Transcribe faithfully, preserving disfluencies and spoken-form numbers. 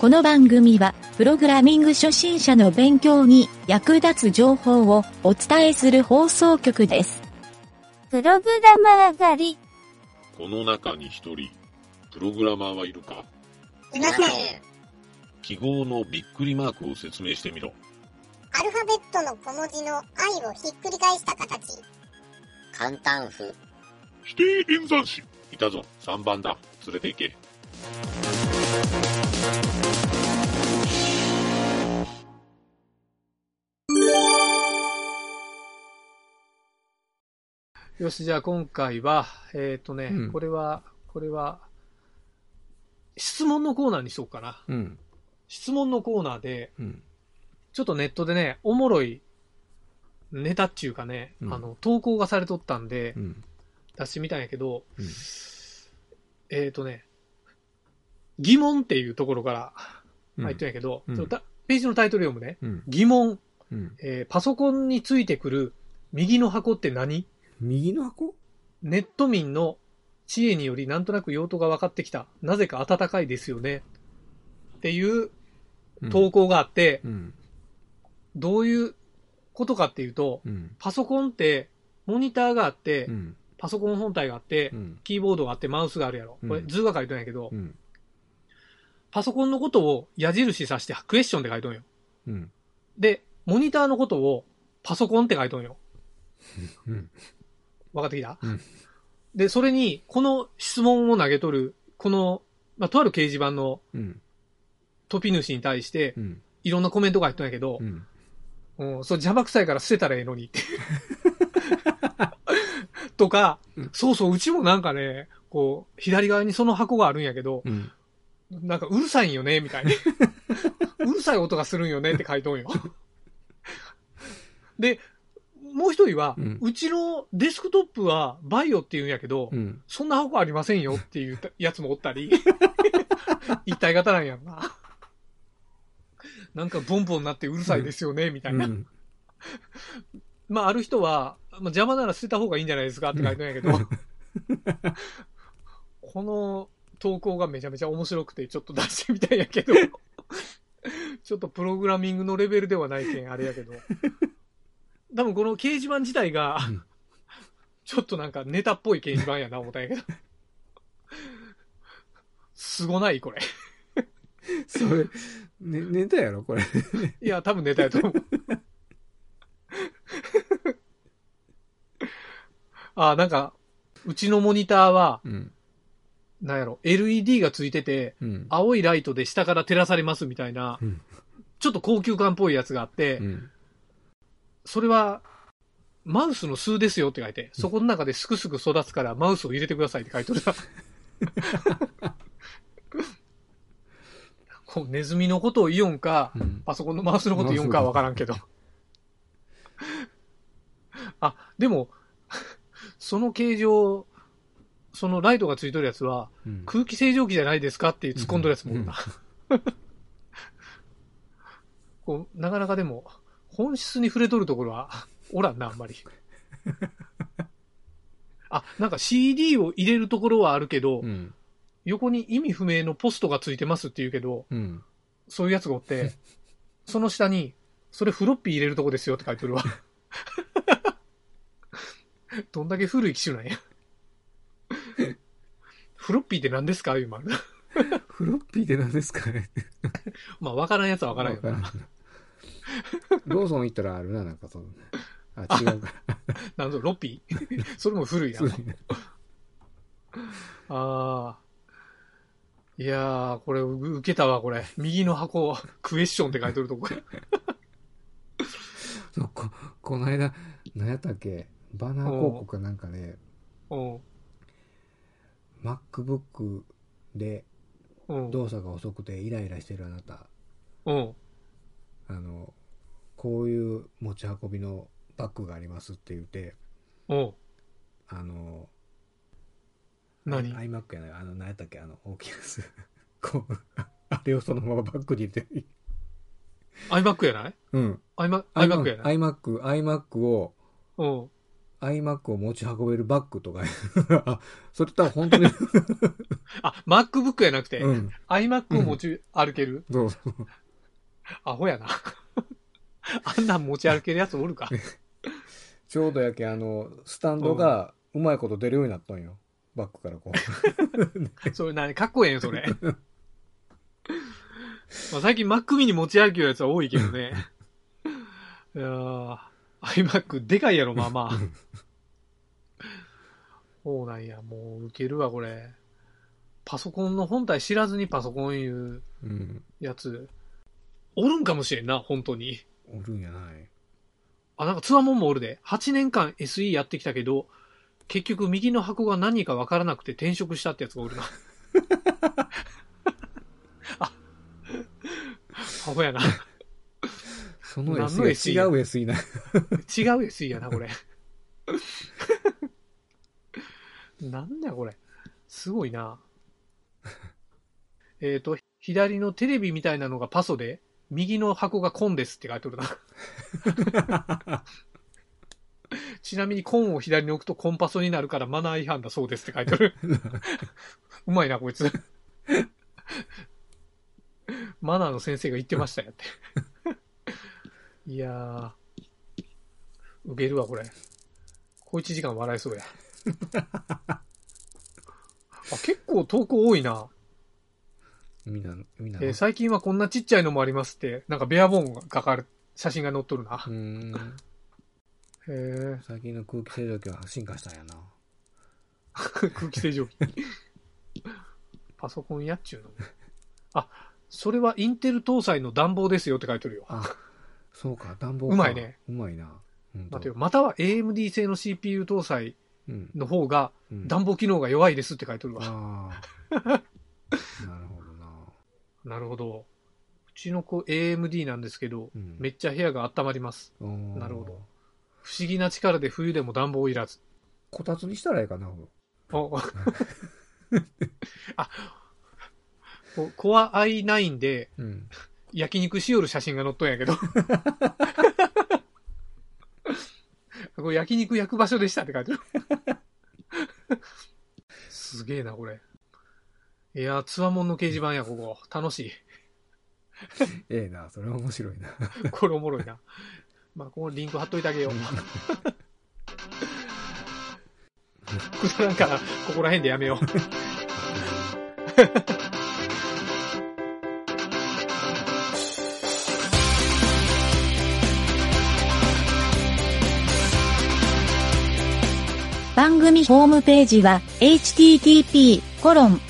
この番組はプログラミング初心者の勉強に役立つ情報をお伝えする放送局です。プログラマー狩り。この中に一人プログラマーはいるか？いません。記号のびっくりマークを説明してみろ。アルファベットの小文字の アイ をひっくり返した形。簡単譜。否定演算子。いたぞ、さんばんだ。連れて行け。よし、じゃあ今回は、えっとね、うん、これは、これは、質問のコーナーにしようかな。うん、質問のコーナーで、うんちょっとネットでね、おもろいネタっていうかね、うん、あの投稿がされとったんで、うん、出してみたんやけど、うん、えっとね、疑問っていうところから入ってんやけど、うん、ちょっとページのタイトル読むね、うん、疑問、うんえー、パソコンについてくる右の箱って何？右の箱？ネット民の知恵によりなんとなく用途が分かってきた。なぜか温かいですよね。っていう投稿があって、うんうんどういうことかっていうと、うん、パソコンってモニターがあって、うん、パソコン本体があって、うん、キーボードがあってマウスがあるやろ。これ図が書いてないけど、うん、パソコンのことを矢印さしてクエスチョンで書いとんよ、うん、でモニターのことをパソコンって書いとんよ、うん、分かってきた、うん、でそれにこの質問を投げとるこの、まあ、とある掲示板のトピ主に対して、うん、いろんなコメントが入っとんやけど、うんうん、それ邪魔くさいから捨てたらええのにってとか、うん、そうそううちもなんかねこう左側にその箱があるんやけど、うん、なんかうるさいんよねみたいにうるさい音がするんよねって書いとんよでもう一人は、うん、うちのデスクトップはバイオって言うんやけど、うん、そんな箱ありませんよっていうやつもおったり一体型なんやんななんかボンボンになってうるさいですよね、うん、みたいな、うん、まあある人は、まあ、邪魔なら捨てた方がいいんじゃないですかって書いてないけど、うん、この投稿がめちゃめちゃ面白くてちょっと出してみたいやけどちょっとプログラミングのレベルではないけんあれやけど多分この掲示板自体が、うん、ちょっとなんかネタっぽい掲示板やな思ったんやけどすごないこれそれ、ね、ネタやろこれいや多分ネタやと思うあなんかうちのモニターは、うん、なんやろ エルイーディー がついてて、うん、青いライトで下から照らされますみたいな、うん、ちょっと高級感っぽいやつがあって、うん、それはマウスの数ですよって書いて、うん、そこの中ですくすく育つからマウスを入れてくださいって書いてるネズミのことを言おんか、うん、パソコンのマウスのことを言おんかは分からんけどあ、でもその形状そのライトがついてるやつは、うん、空気清浄機じゃないですかっていう突っ込んどるやつもおった、うんうん、こうなかなかでも本質に触れとるところはおらんなあんまりあ、なんか シーディー を入れるところはあるけど、うん横に意味不明のポストがついてますって言うけど、うん、そういうやつがおってその下にそれフロッピー入れるとこですよって書いてるわどんだけ古い機種なんやフロッピーって何ですか今フロッピーって何ですかねまあ分からんやつは分からんよなローソン行ったらあるななんかそのあ違うかなんぞロッピーそれも古いなああいやー、これ、ウケたわ、これ。右の箱、クエスチョンって書いてるとこそうこ。この間、何やったっけバナー広告かなんかで、ね、MacBook で動作が遅くてイライラしてるあなた。あの、こういう持ち運びのバッグがありますって言って、あの、何 iMac やないあの何やったっけあの大きいやつこうあれをそのままバッグに入れてiMac やないうん iMac やない iMac iMac を iMac を持ち運べるバッグとかあ、それとは本当にあ、MacBook やなくて、うん、iMac を持ち歩ける、うん、そうそうアホやなあんなん持ち歩けるやつおるかちょうどやけあのスタンドがうまいこと出るようになったんよ、バックからこうそれ何かっこええんそれまあ最近 Mac mini 持ち歩きのやつは多いけどねいやー iMac でかいやろまあまあそうなんや、もうウケるわこれ。パソコンの本体知らずにパソコンいうやつ、うん、おるんかもしれんな本当に。おるんやない。あ、なんかつわもんもおるで。はちねんかん エスイー やってきたけど結局右の箱が何か分からなくて転職したってやつがおるなあ、アホやなその エスイー 違う エスイー な違う エスイー やなこれなんだよこれすごいなえっと左のテレビみたいなのがパソで右の箱がコンですって書いておるなちなみにコンを左に置くとコンパソになるからマナー違反だそうですって書いておるうまいなこいつマナーの先生が言ってましたよっていやーウケるわこれ。小一時間笑いそうやあ、結構投稿多いな。みんな、みんな、えー、最近はこんなちっちゃいのもありますって。なんかベアボーンがかかる写真が載っとるな。うーん、へー、最近の空気清浄機は進化したんやな空気清浄機パソコンやっちゅうの。あ、それはインテル搭載の暖房ですよって書いてるよ。あ、そうか、暖房か。うまいね。うまいな。待てよ、または エーエムディー 製の シーピーユー 搭載の方が暖房機能が弱いですって書いてるわ、うんうん、あなるほどなるほど。うちの子 エーエムディー なんですけど、うん、めっちゃ部屋が温まります。なるほど。不思議な力で冬でも暖房いらず。こたつにしたらいいかな。あコア アイナイン で、うん、焼肉しよる写真が載っとんやけどこれ焼肉焼く場所でしたって書いてるすげえなこれ。いやー、つわもんの掲示板やここ。楽しいええな、それは面白いなこれおもろいな。まあこのリンク貼っといてあげようなんかここら辺でやめよう番組ホームページは エイチティーティーピーコロン